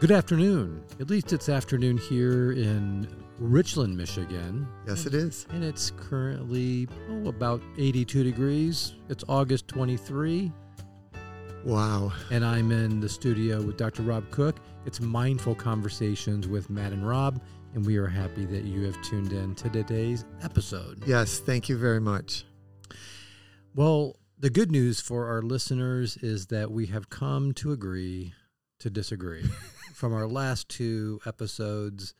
Good afternoon. At least it's afternoon here in Richland, Michigan. Yes, it is. And it's currently about 82 degrees. It's August 23. Wow. And I'm in the studio with Dr. Rob Cook. It's Mindful Conversations with Matt and Rob, and we are happy that you have tuned in to today's episode. Yes, thank you very much. Well, the good news for our listeners is that we have come to agree to disagree. From our last two episodes,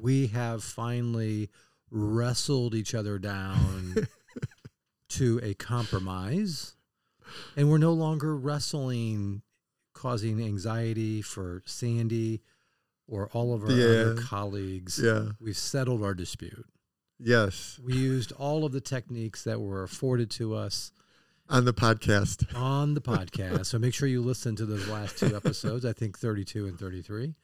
we have finally wrestled each other down to a compromise, and we're no longer wrestling, causing anxiety for Sandy or all of our other colleagues. Yeah. We've settled our dispute. Yes. We used all of the techniques that were afforded to us. On the podcast. So make sure you listen to those last two episodes, I think 32 and 33.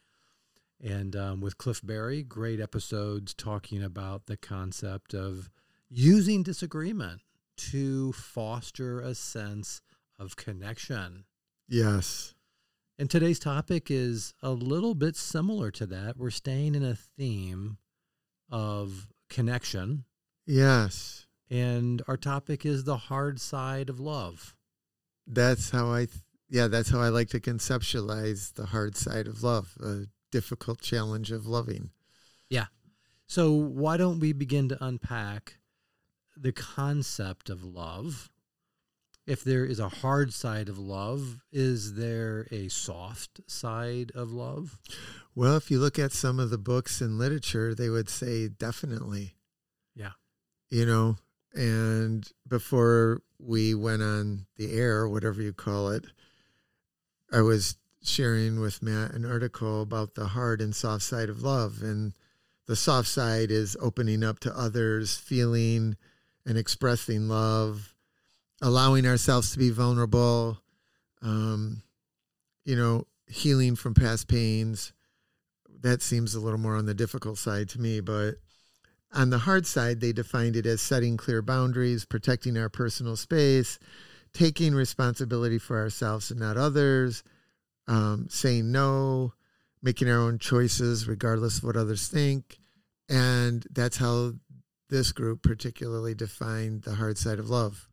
And with Cliff Berry, great episodes talking about the concept of using disagreement to foster a sense of connection. Yes. And today's topic is a little bit similar to that. We're staying in a theme of connection. Yes. And our topic is the hard side of love. That's how I like to conceptualize the hard side of love, a difficult challenge of loving. Yeah. So why don't we begin to unpack the concept of love? If there is a hard side of love, is there a soft side of love? Well, if you look at some of the books and literature, they would say definitely. Yeah. You know. And before we went on the air, whatever you call it, I was sharing with Matt an article about the hard and soft side of love. And the soft side is opening up to others, feeling and expressing love, allowing ourselves to be vulnerable, healing from past pains. That seems a little more on the difficult side to me, but on the hard side, they defined it as setting clear boundaries, protecting our personal space, taking responsibility for ourselves and not others, saying no, making our own choices regardless of what others think. And that's how this group particularly defined the hard side of love,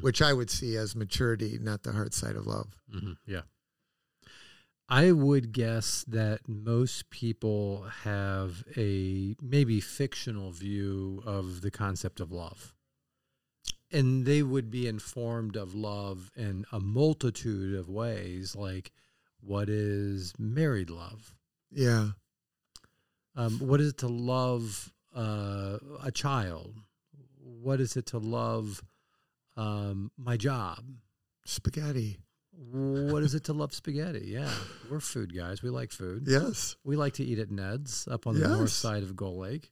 which I would see as maturity, not the hard side of love. Mm-hmm. Yeah. I would guess that most people have a maybe fictional view of the concept of love. And they would be informed of love in a multitude of ways, like what is married love? Yeah. What is it to love a child? What is it to love my job? Spaghetti. What is it to love spaghetti? Yeah. We're food guys. We like food. Yes. We like to eat at Ned's up on the north side of Gull Lake.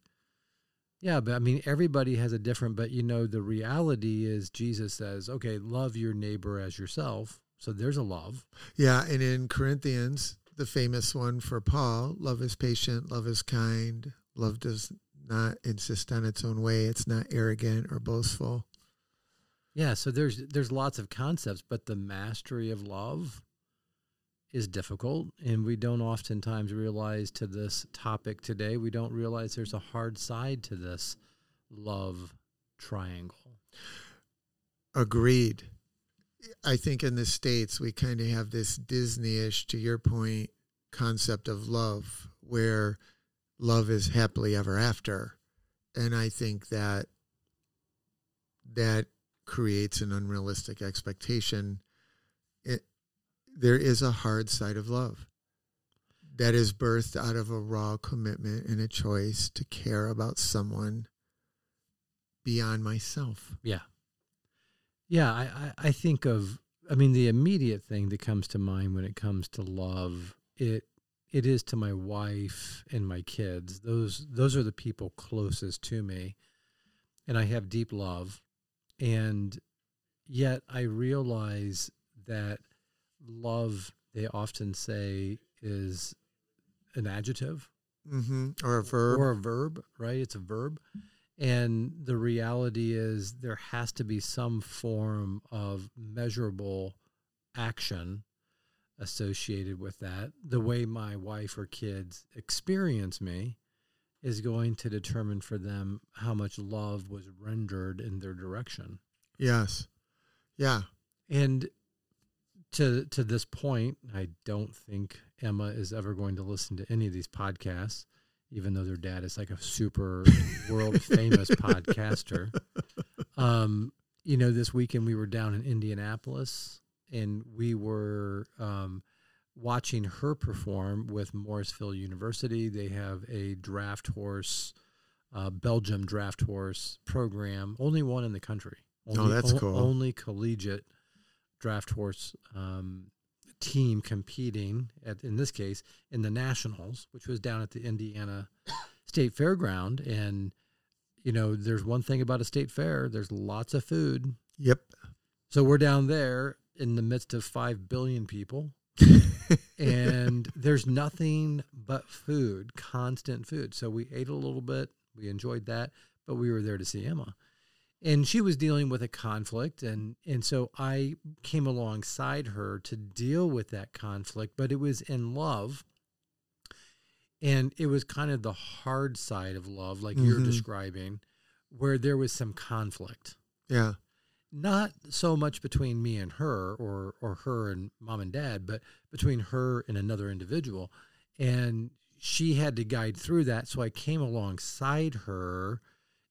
Yeah, but I mean, everybody has a different, but the reality is Jesus says, okay, love your neighbor as yourself. So there's a love. Yeah, and in Corinthians, the famous one for Paul, love is patient, love is kind, love does not insist on its own way, it's not arrogant or boastful. Yeah, so there's lots of concepts, but the mastery of love is difficult, and we don't oftentimes realize to this topic today, we don't realize there's a hard side to this love triangle. Agreed. I think in the States, we kind of have this Disney-ish, to your point, concept of love, where love is happily ever after, and I think that creates an unrealistic expectation. There is a hard side of love that is birthed out of a raw commitment and a choice to care about someone beyond myself. Yeah. Yeah, I think of, the immediate thing that comes to mind when it comes to love, it is to my wife and my kids. Those are the people closest to me, and I have deep love. And yet I realize that love, they often say, is an adjective. Mm-hmm. Or a verb. Or a verb, right? It's a verb. And the reality is there has to be some form of measurable action associated with that. The way my wife or kids experience me is going to determine for them how much love was rendered in their direction. Yes. Yeah. And to this point, I don't think Emma is ever going to listen to any of these podcasts, even though their dad is like a super world famous podcaster. You know, this weekend we were down in Indianapolis and we were watching her perform with Morrisville University. They have a draft horse, Belgium draft horse program, only one in the country. Only, cool. Only collegiate draft horse team competing at, in this case, in the nationals, which was down at the Indiana State Fairground. And, you know, there's one thing about a state fair, there's lots of food. Yep. So we're down there in the midst of 5 billion people. And there's nothing but food, constant food. So we ate a little bit. We enjoyed that, but we were there to see Emma. And she was dealing with a conflict, and so I came alongside her to deal with that conflict, but it was in love, and it was kind of the hard side of love, like mm-hmm. you're describing, where there was some conflict. Yeah. Not so much between me and her or her and mom and dad, but between her and another individual, and she had to guide through that, so I came alongside her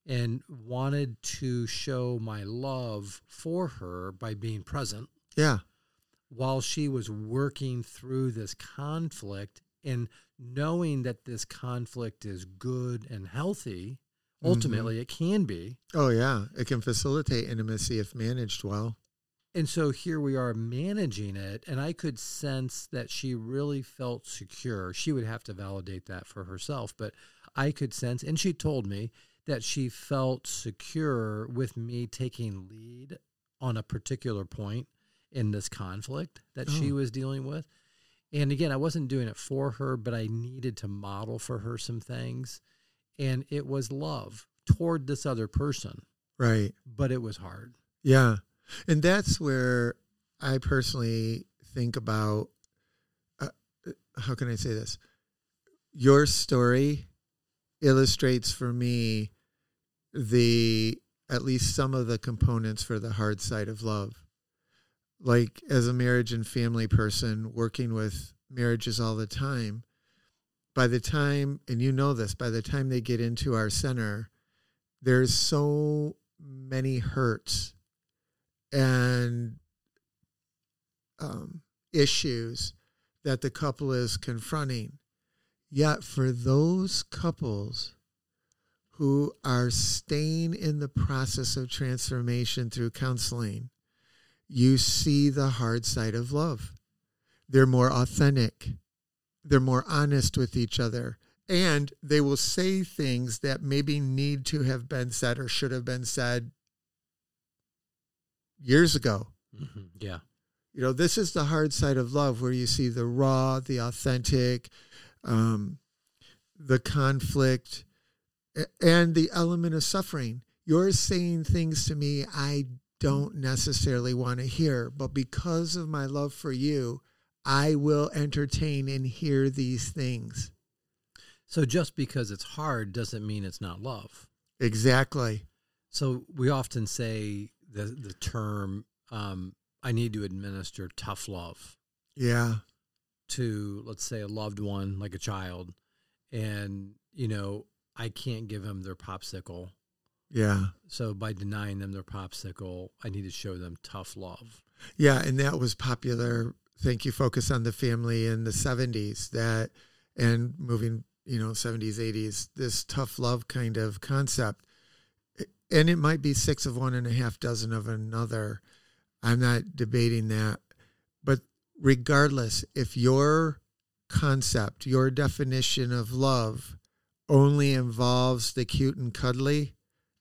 and wanted to show my love for her by being present. Yeah. While she was working through this conflict and knowing that this conflict is good and healthy, ultimately mm-hmm. it can be. Oh, yeah. It can facilitate intimacy if managed well. And so here we are managing it, and I could sense that she really felt secure. She would have to validate that for herself, but I could sense, and she told me, that she felt secure with me taking lead on a particular point in this conflict that she was dealing with. And again, I wasn't doing it for her, but I needed to model for her some things. And it was love toward this other person. Right. But it was hard. Yeah. And that's where I personally think about, how can I say this? Your story illustrates for me the at least some of the components for the hard side of love. Like as a marriage and family person working with marriages all the time, by the time, and you know this, by the time they get into our center, there's so many hurts and issues that the couple is confronting. Yet for those couples who are staying in the process of transformation through counseling, you see the hard side of love. They're more authentic. They're more honest with each other. And they will say things that maybe need to have been said or should have been said years ago. Mm-hmm. Yeah. You know, this is the hard side of love where you see the raw, the authentic, the conflict and the element of suffering. You're saying things to me I don't necessarily want to hear, but because of my love for you, I will entertain and hear these things. So just because it's hard doesn't mean it's not love. Exactly. So we often say the term, I need to administer tough love. Yeah. To, let's say, a loved one, like a child, and, you know, I can't give them their popsicle. Yeah. So by denying them their popsicle, I need to show them tough love. Yeah, and that was popular. Thank you, Focus on the Family in the 70s, that, and moving, you know, 70s, 80s, this tough love kind of concept. And it might be 6 of one and a half dozen of another. I'm not debating that. But regardless, if your concept, your definition of love only involves the cute and cuddly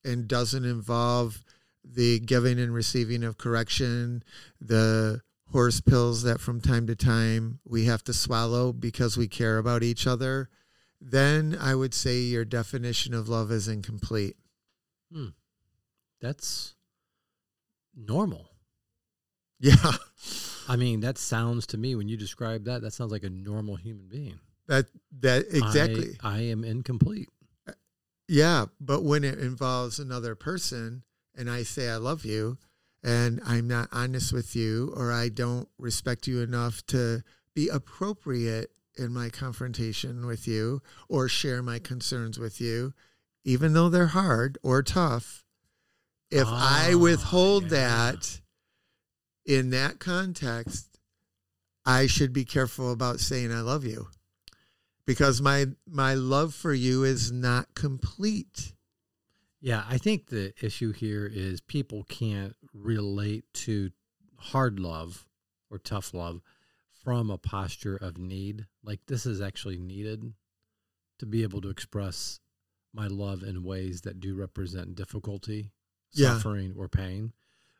and doesn't involve the giving and receiving of correction, the horse pills that from time to time we have to swallow because we care about each other, then I would say your definition of love is incomplete. That's normal. Yeah. I mean, that sounds to me, when you describe that, that sounds like a normal human being. That exactly. I am incomplete. Yeah, but when it involves another person and I say I love you and I'm not honest with you or I don't respect you enough to be appropriate in my confrontation with you or share my concerns with you, even though they're hard or tough, if I withhold that in that context, I should be careful about saying I love you. Because my love for you is not complete. Yeah, I think the issue here is people can't relate to hard love or tough love from a posture of need. Like, this is actually needed to be able to express my love in ways that do represent difficulty, suffering, or pain.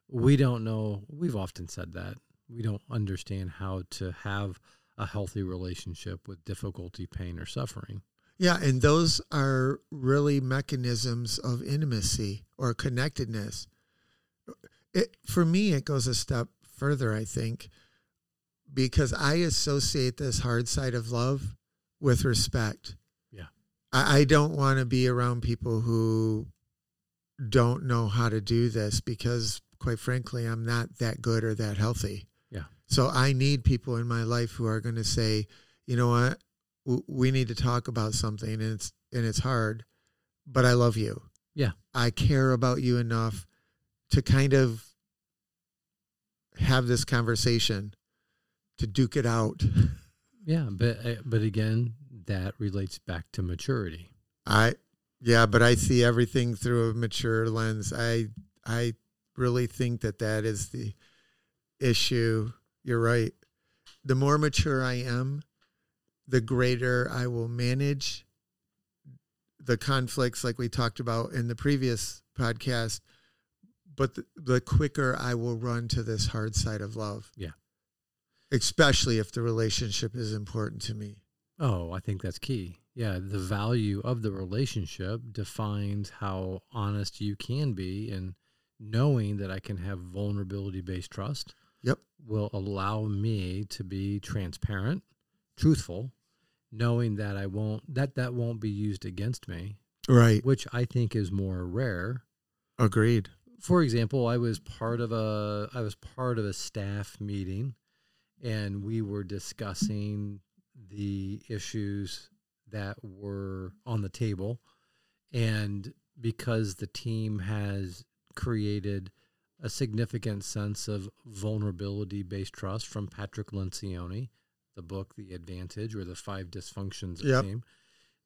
We don't know. We've often said that. We don't understand how to have a healthy relationship with difficulty, pain, or suffering. Yeah, and those are really mechanisms of intimacy or connectedness. For me, it goes a step further, I think, because I associate this hard side of love with respect. Yeah. I don't want to be around people who don't know how to do this because, quite frankly, I'm not that good or that healthy. So I need people in my life who are going to say, you know what, we need to talk about something, and it's hard, but I love you. Yeah. I care about you enough to kind of have this conversation, to duke it out. Yeah, but again, that relates back to maturity. But I see everything through a mature lens. I really think that is the issue. You're right. The more mature I am, the greater I will manage the conflicts like we talked about in the previous podcast, but the quicker I will run to this hard side of love. Yeah. Especially if the relationship is important to me. Oh, I think that's key. Yeah. The value of the relationship defines how honest you can be, and knowing that I can have vulnerability-based trust. Yep. Will allow me to be transparent, truthful, knowing that I won't, that won't be used against me. Right. Which I think is more rare. Agreed. For example, I was part of a staff meeting, and we were discussing the issues that were on the table. And because the team has created a significant sense of vulnerability-based trust from Patrick Lencioni, the book, The Advantage, or the Five Dysfunctions of the Team.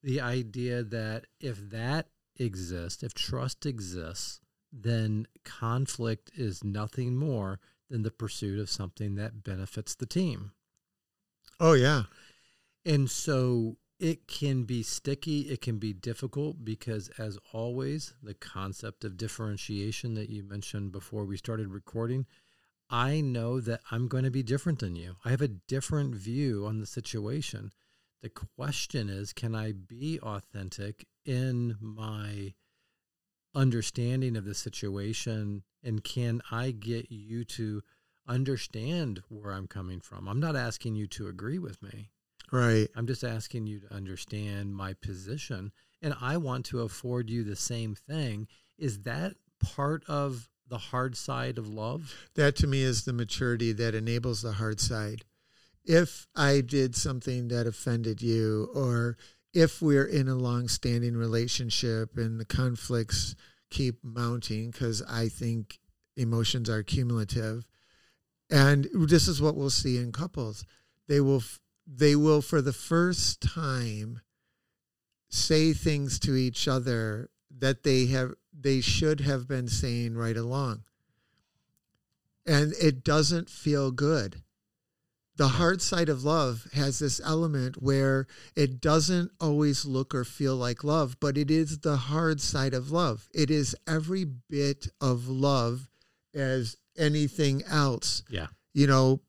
The idea that if that exists, if trust exists, then conflict is nothing more than the pursuit of something that benefits the team. Oh, yeah. And so it can be sticky, it can be difficult, because as always, the concept of differentiation that you mentioned before we started recording, I know that I'm going to be different than you. I have a different view on the situation. The question is, can I be authentic in my understanding of the situation, and can I get you to understand where I'm coming from? I'm not asking you to agree with me. Right. I'm just asking you to understand my position, and I want to afford you the same thing. Is that part of the hard side of love? That to me is the maturity that enables the hard side. If I did something that offended you, or if we're in a long-standing relationship and the conflicts keep mounting, because I think emotions are cumulative, and this is what we'll see in couples. They will, for the first time, say things to each other that they should have been saying right along. And it doesn't feel good. The hard side of love has this element where it doesn't always look or feel like love, but it is the hard side of love. It is every bit of love as anything else. Yeah. You know,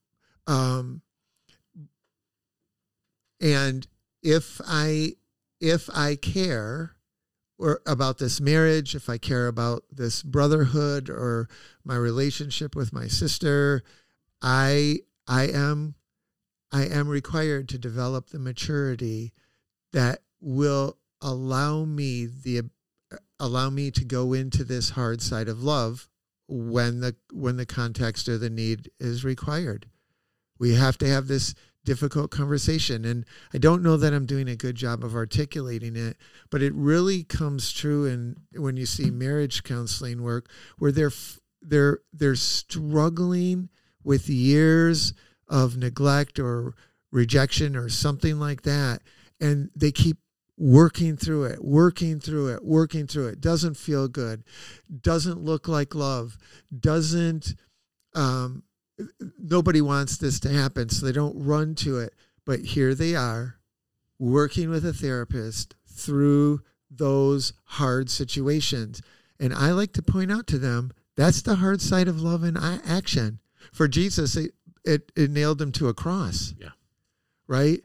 and if I care or about this marriage, if I care about this brotherhood or my relationship with my sister, I I am required to develop the maturity that will allow me to go into this hard side of love when the context or the need is required. We have to have this difficult conversation. And I don't know that I'm doing a good job of articulating it, but it really comes true in when you see marriage counseling work where they're struggling with years of neglect or rejection or something like that. And they keep working through it. Doesn't feel good. Doesn't look like love. Nobody wants this to happen, so they don't run to it. But here they are working with a therapist through those hard situations. And I like to point out to them, that's the hard side of love in action. For Jesus, it nailed him to a cross. Yeah. Right?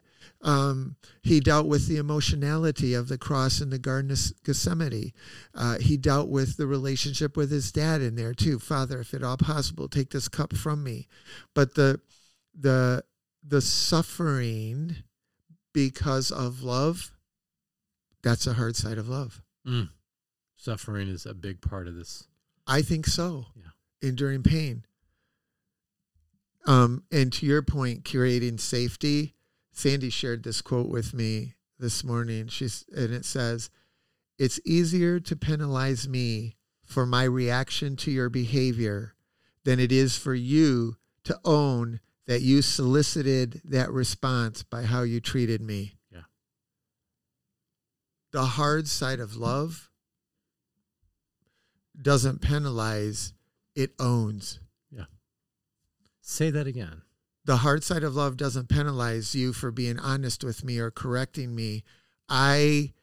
He dealt with the emotionality of the cross in the Garden of Gethsemane. He dealt with the relationship with his dad in there too. Father, if at all possible, take this cup from me. But the suffering because of love, that's a hard side of love. Mm. Suffering is a big part of this. I think so. Yeah. Enduring pain. And to your point, curating safety, Sandy shared this quote with me this morning. It says, "It's easier to penalize me for my reaction to your behavior than it is for you to own that you solicited that response by how you treated me." Yeah. The hard side of love doesn't penalize, it owns. Yeah. Say that again. The hard side of love doesn't penalize you for being honest with me or correcting me. I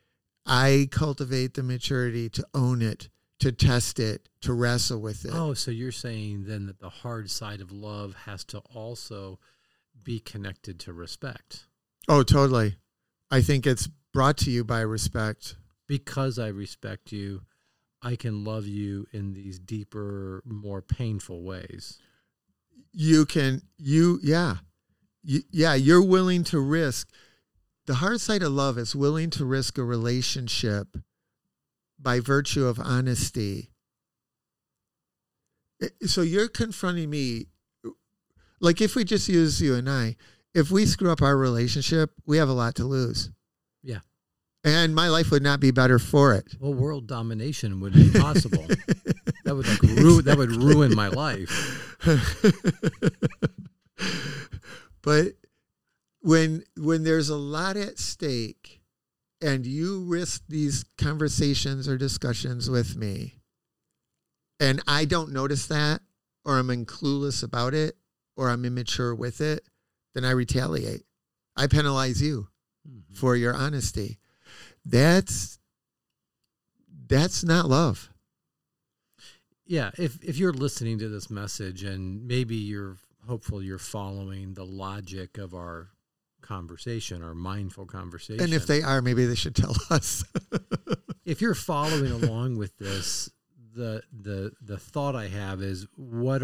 cultivate the maturity to own it, to test it, to wrestle with it. Oh, so you're saying then that the hard side of love has to also be connected to respect. Oh, totally. I think it's brought to you by respect. Because I respect you, I can love you in these deeper, more painful ways. You're willing to risk. The hard side of love is willing to risk a relationship by virtue of honesty. So you're confronting me, like if we just use you and I, if we screw up our relationship, we have a lot to lose. Yeah. And my life would not be better for it. Well, world domination would be possible. That would ruin my life. But when there's a lot at stake and you risk these conversations or discussions with me and I don't notice that, or I'm clueless about it, or I'm immature with it, then I retaliate. I penalize you for your honesty. That's not love. Yeah, if you're listening to this message and maybe you're hopeful you're following the logic of our conversation, our mindful conversation. And if they are, maybe they should tell us. If you're following along with this, the thought I have is, what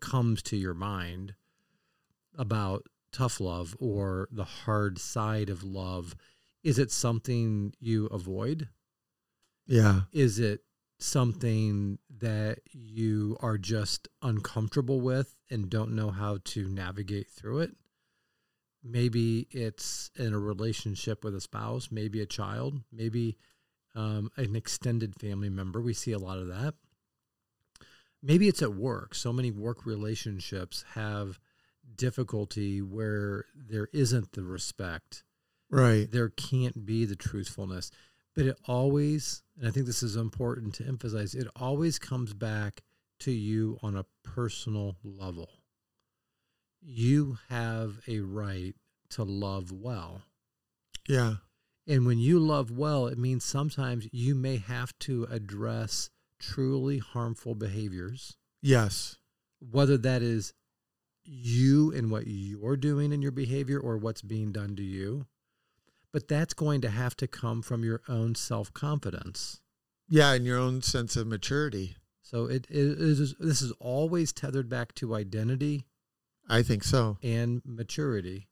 comes to your mind about tough love or the hard side of love? Is it something you avoid? Yeah. Is it something that you are just uncomfortable with and don't know how to navigate through it? Maybe it's in a relationship with a spouse, maybe a child, maybe an extended family member. We see a lot of that. Maybe it's at work. So many work relationships have difficulty where there isn't the respect. Right. There can't be the truthfulness. But it always, and I think this is important to emphasize, it always comes back to you on a personal level. You have a right to love well. Yeah. And when you love well, it means sometimes you may have to address truly harmful behaviors. Yes. Whether that is you and what you're doing in your behavior or what's being done to you. But that's going to have to come from your own self-confidence. Yeah, and your own sense of maturity. So this is always tethered back to identity I think so. And maturity.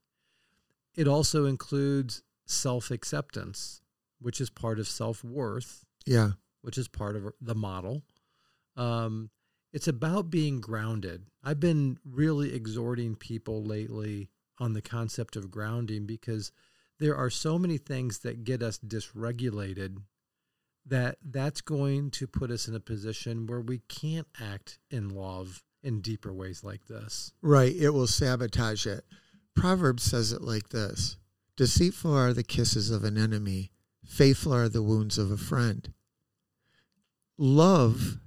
It also includes self-acceptance, which is part of self-worth. Yeah. Which is part of the model. It's about being grounded. I've been really exhorting people lately on the concept of grounding because there are so many things that get us dysregulated that that's going to put us in a position where we can't act in love in deeper ways like this. Right. It will sabotage it. Proverbs says it like this. Deceitful are the kisses of an enemy. Faithful are the wounds of a friend. Love,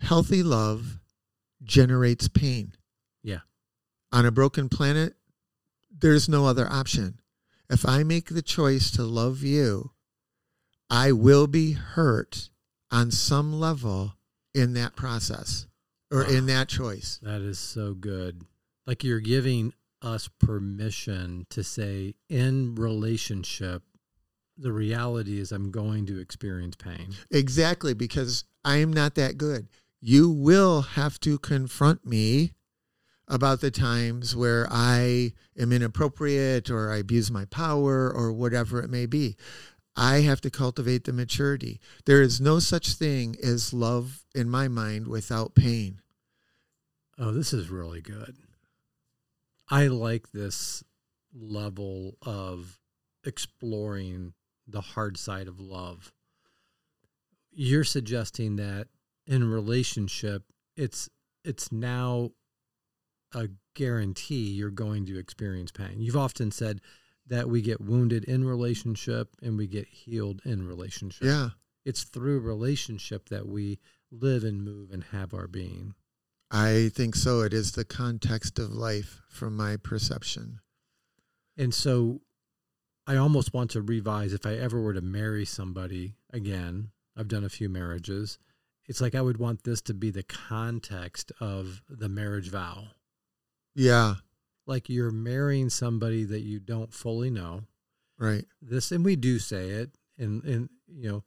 healthy love, generates pain. Yeah. On a broken planet, there's no other option. If I make the choice to love you, I will be hurt on some level in that process or in that choice. That is so good. Like you're giving us permission to say in relationship, the reality is I'm going to experience pain. Exactly, because I am not that good. You will have to confront me about the times where I am inappropriate or I abuse my power or whatever it may be. I have to cultivate the maturity. There is no such thing as love in my mind without pain. Oh, this is really good. I like this level of exploring the hard side of love. You're suggesting that in relationship, it's now a guarantee you're going to experience pain. You've often said that we get wounded in relationship and we get healed in relationship. Yeah. It's through relationship that we live and move and have our being. I think so. It is the context of life from my perception. And so I almost want to revise if I ever were to marry somebody again. I've done a few marriages. It's like I would want this to be the context of the marriage vow. Yeah. Like you're marrying somebody that you don't fully know. Right. This, and we do say it, and you know,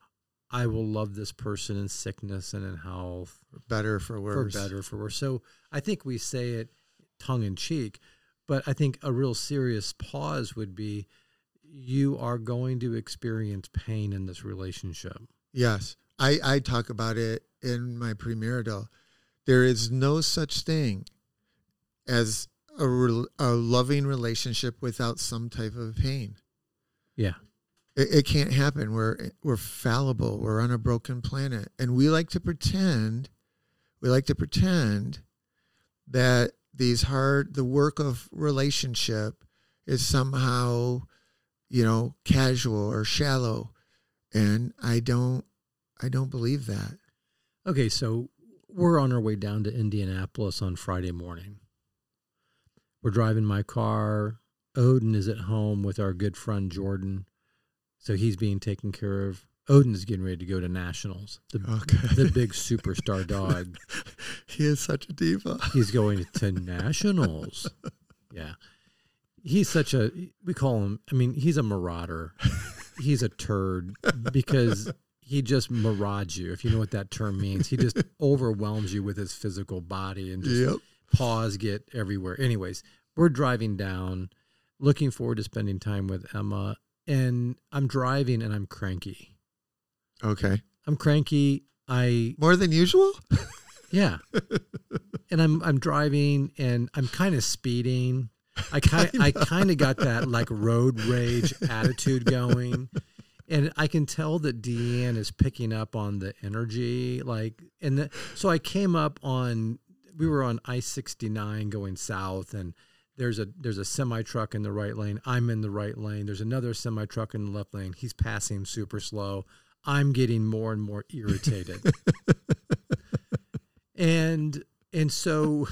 I will love this person in sickness and in health. For better, for worse. For better, for worse. So I think we say it tongue in cheek, but I think a real serious pause would be you are going to experience pain in this relationship. Yes. I talk about it in my premarital. There is no such thing as a loving relationship without some type of pain. Yeah. It can't happen. We're fallible. We're on a broken planet. And we like to pretend that the work of relationship is somehow, you know, casual or shallow. And I don't believe that. Okay. So we're on our way down to Indianapolis on Friday morning. We're driving my car. Odin is at home with our good friend, Jordan. So he's being taken care of. Odin is getting ready to go to nationals. The big superstar dog. He is such a diva. He's going to nationals. Yeah. He's such he's a marauder. He's a turd because he just marauds you, if you know what that term means. He just overwhelms you with his physical body and just paws get everywhere. Anyways, we're driving down, looking forward to spending time with Emma. And I'm driving and I'm cranky. Okay. I'm cranky. More than usual? Yeah. And I'm driving and I'm kind of speeding. I kind of got that like road rage attitude going. And I can tell that Deanne is picking up on the energy. So I came up on, we were on I-69 going south, and there's a semi-truck in the right lane. I'm in the right lane. There's another semi-truck in the left lane. He's passing super slow. I'm getting more and more irritated. And so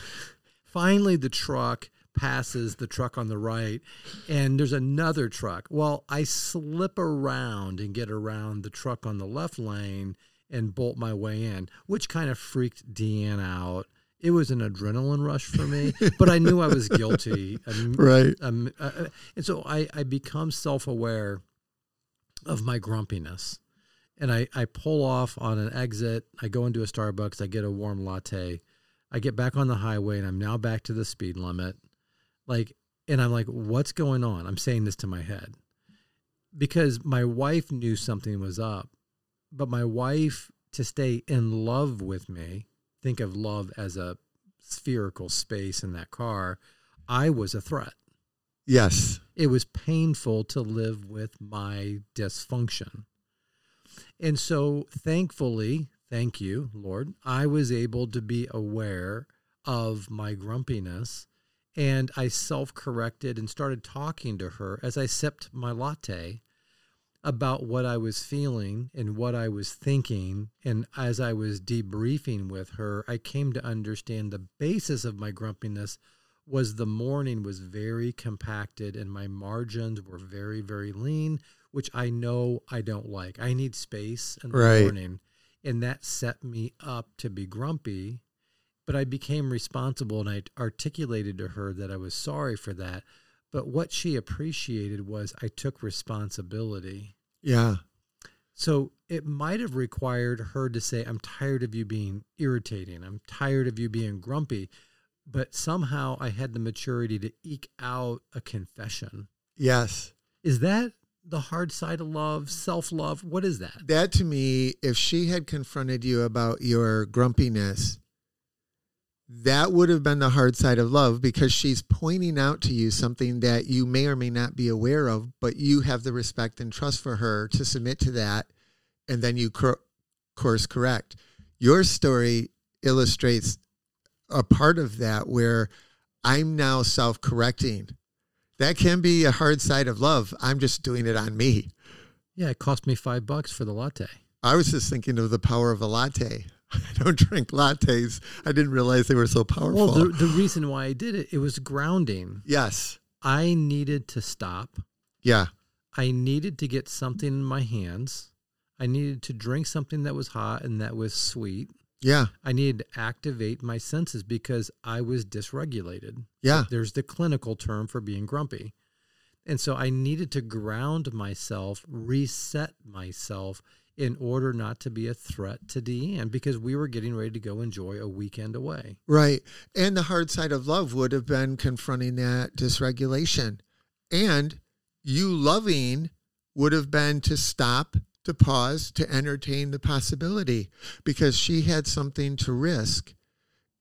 finally the truck passes the truck on the right, and there's another truck. Well, I slip around and get around the truck on the left lane and bolt my way in, which kind of freaked Deanne out. It was an adrenaline rush for me, but I knew I was guilty. Right. And so I become self-aware of my grumpiness. And I pull off on an exit. I go into a Starbucks. I get a warm latte. I get back on the highway and I'm now back to the speed limit. And I'm like, what's going on? I'm saying this to my head because my wife knew something was up, but my wife, to stay in love with me, think of love as a spherical space in that car, I was a threat. Yes. It was painful to live with my dysfunction. And so thankfully, thank you, Lord, I was able to be aware of my grumpiness, and I self-corrected and started talking to her as I sipped my latte about what I was feeling and what I was thinking. And as I was debriefing with her, I came to understand the basis of my grumpiness was the morning was very compacted and my margins were very, very lean, which I know I don't like. I need space in the morning. And that set me up to be grumpy. But I became responsible and I articulated to her that I was sorry for that. But what she appreciated was I took responsibility. Yeah. So it might have required her to say, I'm tired of you being irritating. I'm tired of you being grumpy. But somehow I had the maturity to eke out a confession. Yes. Is that the hard side of love, self-love? What is that? That to me, if she had confronted you about your grumpiness, that would have been the hard side of love, because she's pointing out to you something that you may or may not be aware of, but you have the respect and trust for her to submit to that, and then you course correct. Your story illustrates a part of that where I'm now self-correcting. That can be a hard side of love. I'm just doing it on me. Yeah, it cost me $5 for the latte. I was just thinking of the power of a latte. I don't drink lattes. I didn't realize they were so powerful. Well, the reason why I did it, it was grounding. Yes. I needed to stop. Yeah. I needed to get something in my hands. I needed to drink something that was hot and that was sweet. Yeah. I needed to activate my senses because I was dysregulated. Yeah. So there's the clinical term for being grumpy. And so I needed to ground myself, reset myself, in order not to be a threat to Deanne, because we were getting ready to go enjoy a weekend away. Right. And the hard side of love would have been confronting that dysregulation. And you loving would have been to stop, to pause, to entertain the possibility, because she had something to risk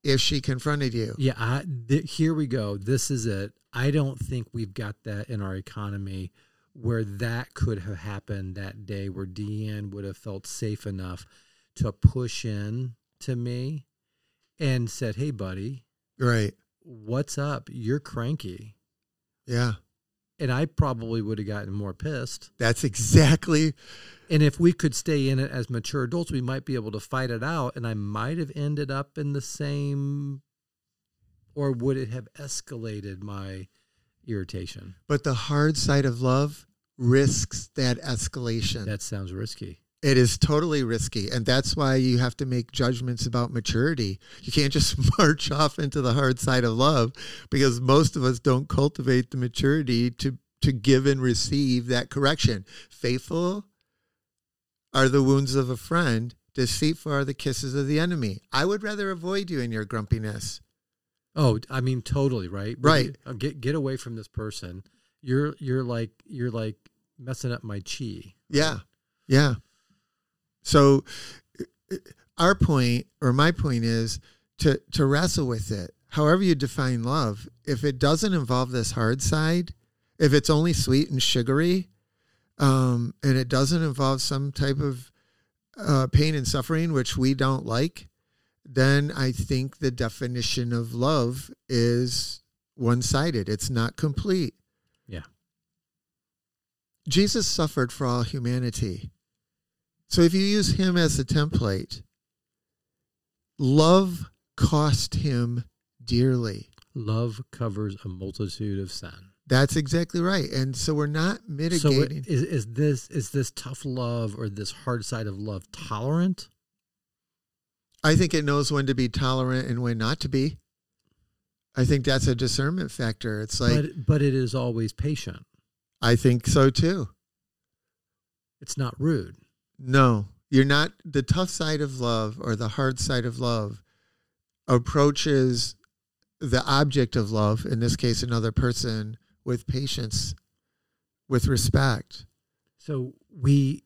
if she confronted you. Yeah. Here we go. This is it. I don't think we've got that in our economy where that could have happened that day, where Deanne would have felt safe enough to push in to me and said, hey, buddy. Right. What's up? You're cranky. Yeah. And I probably would have gotten more pissed. That's exactly. And if we could stay in it as mature adults, we might be able to fight it out. And I might have ended up in the same, or would it have escalated my irritation? But the hard side of love risks that escalation. That sounds risky. It is totally risky. And that's why you have to make judgments about maturity. You can't just march off into the hard side of love, because most of us don't cultivate the maturity to give and receive that correction. Faithful are the wounds of a friend. Deceitful are the kisses of the enemy. I would rather avoid you in your grumpiness. Oh, I mean, totally, right? Right. Get away from this person. You're like messing up my chi. Right? Yeah, yeah. So our point, or my point, is to wrestle with it. However you define love, if it doesn't involve this hard side, if it's only sweet and sugary, and it doesn't involve some type of pain and suffering, which we don't like, then I think the definition of love is one-sided. It's not complete. Yeah. Jesus suffered for all humanity. So if you use him as a template, love cost him dearly. Love covers a multitude of sin. That's exactly right. And so we're not mitigating. So is this tough love or this hard side of love tolerant? I think it knows when to be tolerant and when not to be. I think that's a discernment factor. It's like, but it is always patient. I think so too. It's not rude. No, you're not. The tough side of love or the hard side of love approaches the object of love, in this case, another person, with patience, with respect. So we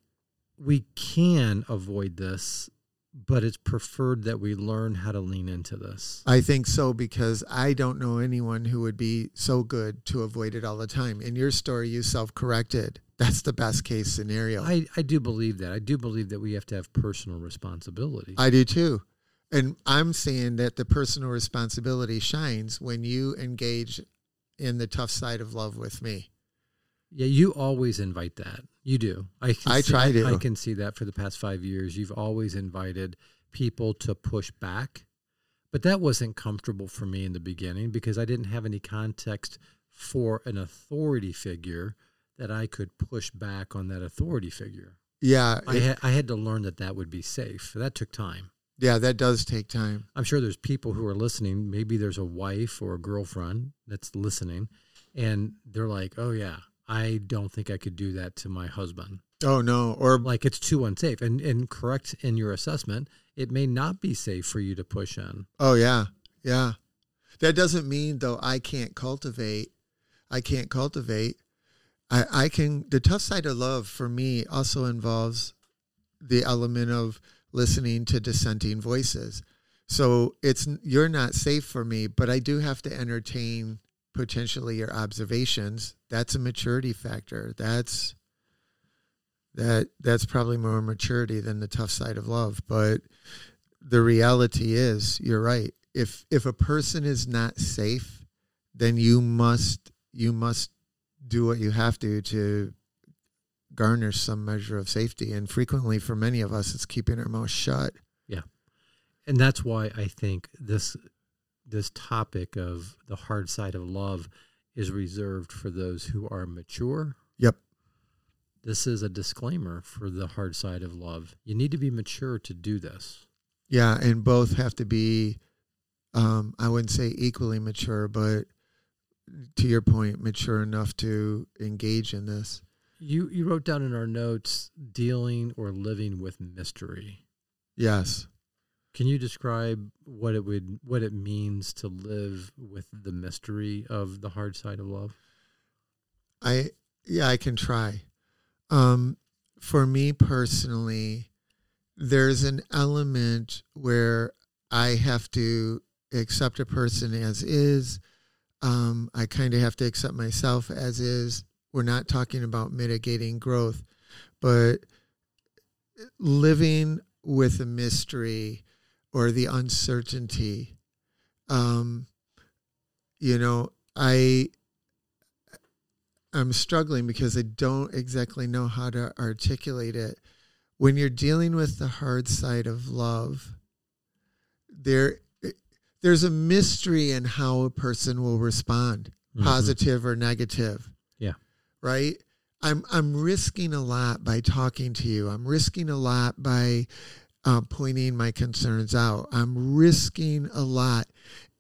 can avoid this, but it's preferred that we learn how to lean into this. I think so, because I don't know anyone who would be so good to avoid it all the time. In your story, you self-corrected. That's the best case scenario. I do believe that. I do believe that we have to have personal responsibility. I do too. And I'm saying that the personal responsibility shines when you engage in the tough side of love with me. Yeah, you always invite that. You do. I try to. I can see that for the past 5 years. You've always invited people to push back. But that wasn't comfortable for me in the beginning because I didn't have any context for an authority figure that I could push back on that authority figure. Yeah. I had to learn that would be safe. That took time. Yeah, that does take time. I'm sure there's people who are listening. Maybe there's a wife or a girlfriend that's listening, and they're like, oh, yeah, I don't think I could do that to my husband. Oh, no. Or like it's too unsafe. And correct in your assessment, it may not be safe for you to push in. Oh, yeah. Yeah. That doesn't mean, though, I can't cultivate. I can. The tough side of love for me also involves the element of listening to dissenting voices. So you're not safe for me, but I do have to entertain potentially your observations. That's a maturity factor. That's probably more maturity than the tough side of love. But the reality is, you're right. If a person is not safe, then you must do what you have to garner some measure of safety. And frequently for many of us, it's keeping our mouth shut. Yeah. And that's why I think this topic of the hard side of love is reserved for those who are mature. Yep. This is a disclaimer for the hard side of love. You need to be mature to do this. Yeah. And both have to be, I wouldn't say equally mature, but to your point, mature enough to engage in this. You wrote down in our notes, dealing or living with mystery. Yes. Can you describe what it means to live with the mystery of the hard side of love? I can try. For me personally, there's an element where I have to accept a person as is. I kind of have to accept myself as is. We're not talking about mitigating growth, but living with a mystery or the uncertainty. I'm struggling because I don't exactly know how to articulate it. When you're dealing with the hard side of love, there's a mystery in how a person will respond, positive or negative. Yeah. Right? I'm risking a lot by talking to you. I'm risking a lot by pointing my concerns out. I'm risking a lot.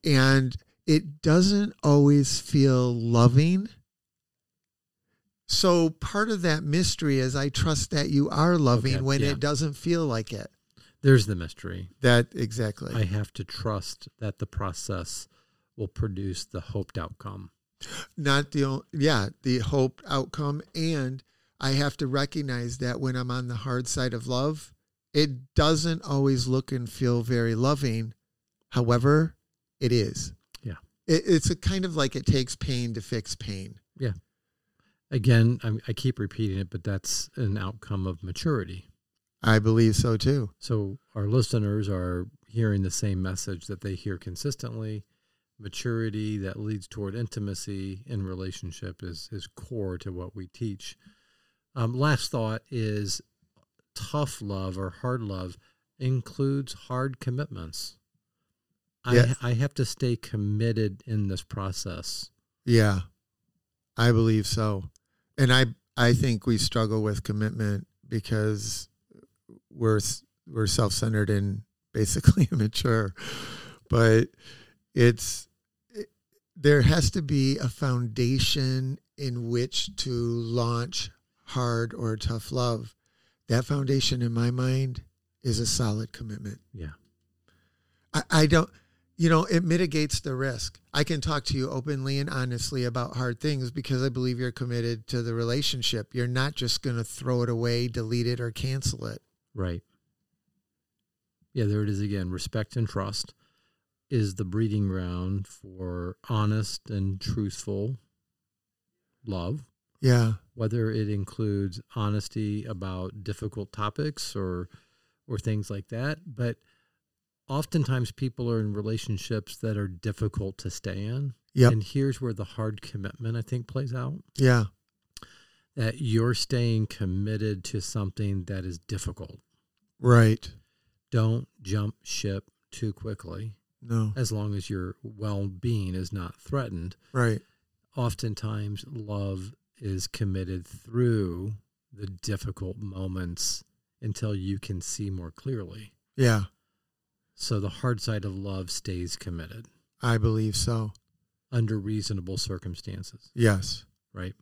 And it doesn't always feel loving. So part of that mystery is I trust that you are loving it doesn't feel like it. There's the mystery. That exactly. I have to trust that the process will produce the hoped outcome. The hoped outcome. And I have to recognize that when I'm on the hard side of love, it doesn't always look and feel very loving. However, it is. Yeah. It's a kind of like it takes pain to fix pain. Yeah. Again, I keep repeating it, but that's an outcome of maturity. I believe so too. So our listeners are hearing the same message that they hear consistently. Maturity that leads toward intimacy in relationship is core to what we teach. Last thought is tough love or hard love includes hard commitments. Yes. I have to stay committed in this process. Yeah, I believe so. And I think we struggle with commitment because we're self-centered and basically immature, but there has to be a foundation in which to launch hard or tough love. That foundation in my mind is a solid commitment. Yeah. I don't, you know, it mitigates the risk. I can talk to you openly and honestly about hard things because I believe you're committed to the relationship. You're not just going to throw it away, delete it, or cancel it. Right. Yeah, there it is again. Respect and trust is the breeding ground for honest and truthful love. Yeah. Whether it includes honesty about difficult topics or things like that. But oftentimes people are in relationships that are difficult to stay in. Yep. And here's where the hard commitment, I think, plays out. Yeah. That you're staying committed to something that is difficult. Right. Don't jump ship too quickly. No. As long as your well-being is not threatened. Right. Oftentimes love is committed through the difficult moments until you can see more clearly. Yeah. So the hard side of love stays committed. I believe so. Under reasonable circumstances. Yes. Right.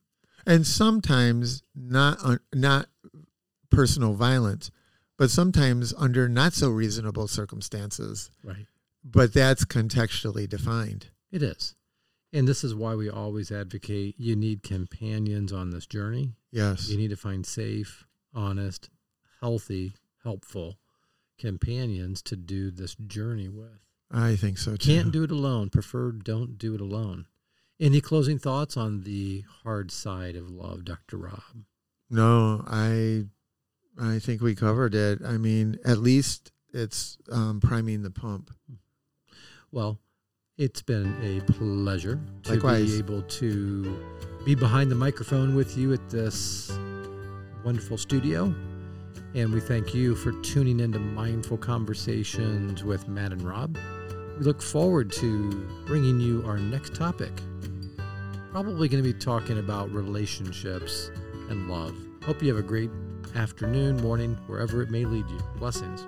And sometimes not personal violence, but sometimes under not so reasonable circumstances. Right. But that's contextually defined. It is. And this is why we always advocate you need companions on this journey. Yes. You need to find safe, honest, healthy, helpful companions to do this journey with. I think so too. Can't do it alone. Preferred don't do it alone. Any closing thoughts on the hard side of love, Dr. Rob? No, I think we covered it. I mean, at least it's priming the pump. Well, it's been a pleasure to Likewise. Be able to be behind the microphone with you at this wonderful studio. And we thank you for tuning into Mindful Conversations with Matt and Rob. We look forward to bringing you our next topic. Probably going to be talking about relationships and love. Hope you have a great afternoon, morning, wherever it may lead you. Blessings.